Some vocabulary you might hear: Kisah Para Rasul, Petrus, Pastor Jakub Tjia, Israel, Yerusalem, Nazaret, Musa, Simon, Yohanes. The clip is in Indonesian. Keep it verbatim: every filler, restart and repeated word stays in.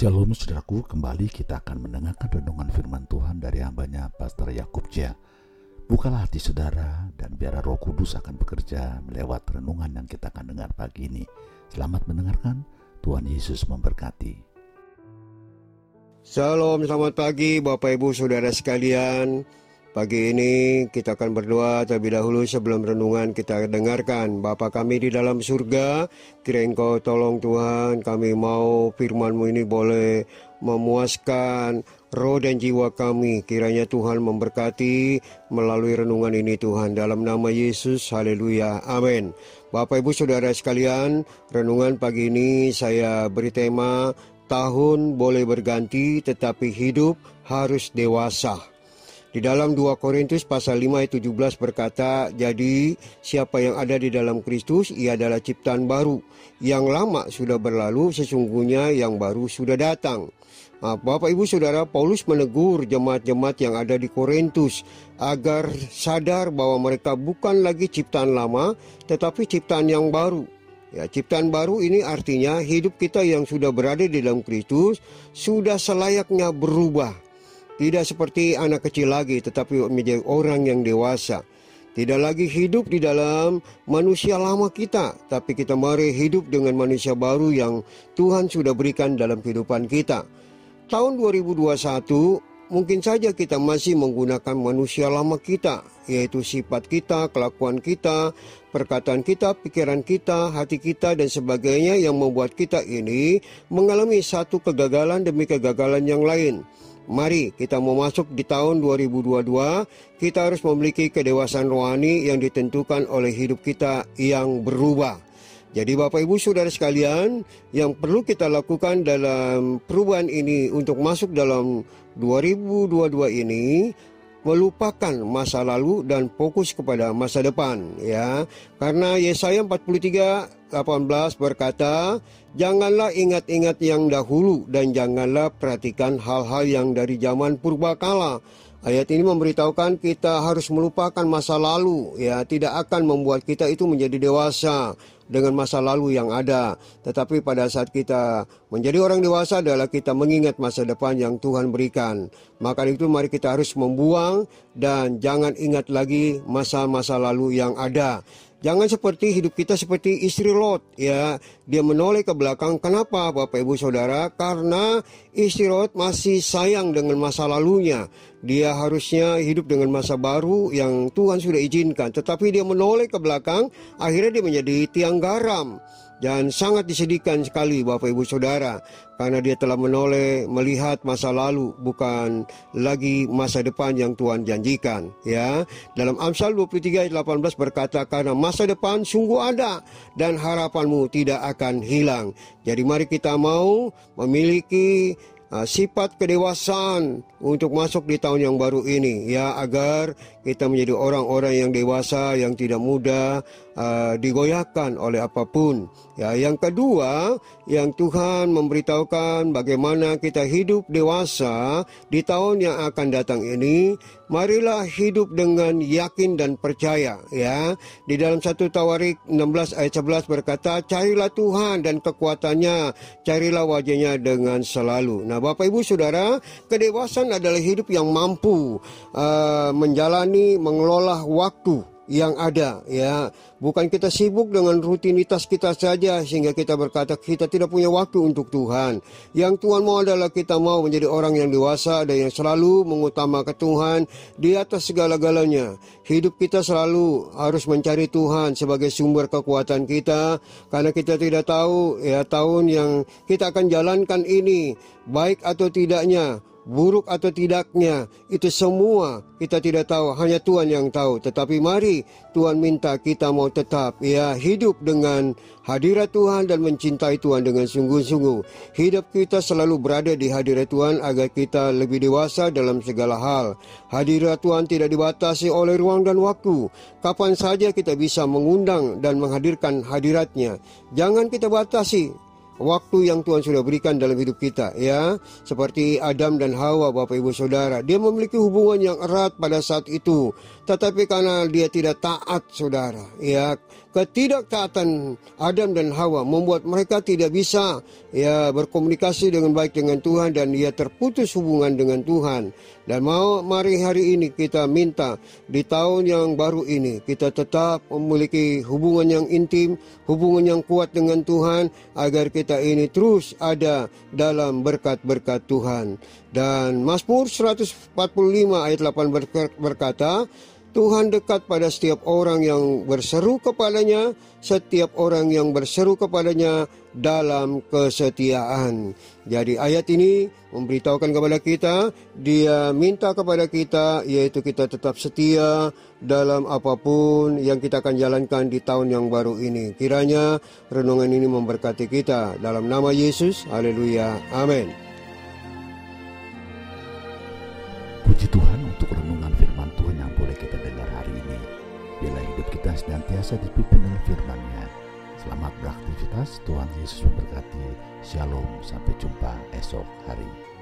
Shalom saudaraku, kembali kita akan mendengarkan renungan firman Tuhan dari hambanya Pastor Jakub Tjia. Bukalah hati saudara dan biarlah Roh Kudus akan bekerja melewat renungan yang kita akan dengar pagi ini. Selamat mendengarkan, Tuhan Yesus memberkati. Shalom, selamat pagi Bapak Ibu Saudara sekalian. Pagi ini kita akan berdoa terlebih dahulu sebelum renungan kita dengarkan. Bapa kami di dalam surga, kiranya Engkau tolong Tuhan, kami mau firman-Mu ini boleh memuaskan roh dan jiwa kami. Kiranya Tuhan memberkati melalui renungan ini Tuhan. Dalam nama Yesus, haleluya, amin. Bapak Ibu Saudara sekalian, renungan pagi ini saya beri tema, tahun boleh berganti tetapi hidup harus dewasa. Di dalam dua Korintus pasal lima ayat tujuh belas berkata, jadi siapa yang ada di dalam Kristus, ia adalah ciptaan baru. Yang lama sudah berlalu, sesungguhnya yang baru sudah datang. Nah, Bapak Ibu Saudara, Paulus menegur jemaat-jemaat yang ada di Korintus agar sadar bahwa mereka bukan lagi ciptaan lama, tetapi ciptaan yang baru. Ya, ciptaan baru ini artinya hidup kita yang sudah berada di dalam Kristus sudah selayaknya berubah. Tidak seperti anak kecil lagi, tetapi menjadi orang yang dewasa. Tidak lagi hidup di dalam manusia lama kita, tapi kita mari hidup dengan manusia baru yang Tuhan sudah berikan dalam kehidupan kita. Tahun dua ribu dua puluh satu, mungkin saja kita masih menggunakan manusia lama kita, yaitu sifat kita, kelakuan kita, perkataan kita, pikiran kita, hati kita, dan sebagainya yang membuat kita ini mengalami satu kegagalan demi kegagalan yang lain. Mari kita mau masuk di tahun dua ribu dua puluh dua, kita harus memiliki kedewasaan rohani yang ditentukan oleh hidup kita yang berubah. Jadi Bapak Ibu Saudara sekalian, yang perlu kita lakukan dalam perubahan ini untuk masuk dalam dua ribu dua puluh dua ini, melupakan masa lalu dan fokus kepada masa depan, ya. Karena Yesaya empat puluh tiga ayat delapan belas berkata, janganlah ingat-ingat yang dahulu dan janganlah perhatikan hal-hal yang dari zaman purbakala. Ayat ini memberitahukan kita harus melupakan masa lalu, ya, tidak akan membuat kita itu menjadi dewasa dengan masa lalu yang ada. Tetapi pada saat kita menjadi orang dewasa adalah kita mengingat masa depan yang Tuhan berikan. Maka itu mari kita harus membuang dan jangan ingat lagi masa-masa lalu yang ada. Jangan seperti hidup kita seperti istri Lot, ya. Dia menoleh ke belakang. Kenapa Bapak Ibu Saudara? Karena istri Lot masih sayang dengan masa lalunya. Dia harusnya hidup dengan masa baru yang Tuhan sudah izinkan. Tetapi dia menoleh ke belakang, akhirnya dia menjadi tiang garam. Dan sangat disedihkan sekali Bapak Ibu Saudara, karena dia telah menoleh melihat masa lalu, bukan lagi masa depan yang Tuhan janjikan, ya. Dalam Amsal dua puluh tiga ayat delapan belas berkata, karena masa depan sungguh ada dan harapanmu tidak akan hilang. Jadi mari kita mau memiliki sifat kedewasaan untuk masuk di tahun yang baru ini, ya, agar kita menjadi orang-orang yang dewasa, yang tidak mudah uh, digoyahkan oleh apapun, ya. Yang kedua yang Tuhan memberitahukan bagaimana kita hidup dewasa di tahun yang akan datang ini, marilah hidup dengan yakin dan percaya, ya. Di dalam satu Tawarik enam belas ayat sebelas berkata, carilah Tuhan dan kekuatannya, carilah wajahnya dengan selalu. Nah, Bapak Ibu Saudara, kedewasaan adalah hidup yang mampu uh, menjalani, mengelola waktu yang ada, ya. Bukan kita sibuk dengan rutinitas kita saja sehingga kita berkata kita tidak punya waktu untuk Tuhan. Yang Tuhan mau adalah kita mau menjadi orang yang dewasa dan yang selalu mengutamakan Tuhan di atas segala-galanya. Hidup kita selalu harus mencari Tuhan sebagai sumber kekuatan kita, karena kita tidak tahu, ya, tahun yang kita akan jalankan ini baik atau tidaknya, buruk atau tidaknya, itu semua kita tidak tahu, hanya Tuhan yang tahu. Tetapi mari Tuhan minta kita mau tetap, ya, hidup dengan hadirat Tuhan dan mencintai Tuhan dengan sungguh-sungguh. Hidup kita selalu berada di hadirat Tuhan agar kita lebih dewasa dalam segala hal. Hadirat Tuhan tidak dibatasi oleh ruang dan waktu. Kapan saja kita bisa mengundang dan menghadirkan hadiratnya. Jangan kita batasi waktu yang Tuhan sudah berikan dalam hidup kita, ya. Seperti Adam dan Hawa, Bapak Ibu Saudara, dia memiliki hubungan yang erat pada saat itu. Tetapi karena dia tidak taat, Saudara, ya, ketidaktaatan Adam dan Hawa membuat mereka tidak bisa, ya, berkomunikasi dengan baik dengan Tuhan, dan dia terputus hubungan dengan Tuhan. Dan mau mari hari ini kita minta di tahun yang baru ini kita tetap memiliki hubungan yang intim, hubungan yang kuat dengan Tuhan, agar kita ini terus ada dalam berkat-berkat Tuhan. Dan Mazmur seratus empat puluh lima ayat delapan berkata, Tuhan dekat pada setiap orang yang berseru kepadanya, setiap orang yang berseru kepadanya dalam kesetiaan. Jadi ayat ini memberitahukan kepada kita, dia minta kepada kita, yaitu kita tetap setia dalam apapun yang kita akan jalankan di tahun yang baru ini. Kiranya renungan ini memberkati kita. Dalam nama Yesus, haleluya, amin. Puji Tuhan untuk renungan firman Tuhan yang boleh kita dengar hari ini. Biarlah hidup kita senantiasa dipimpin oleh firman-Nya. Selamat beraktivitas, Tuhan Yesus memberkati. Shalom, sampai jumpa esok hari.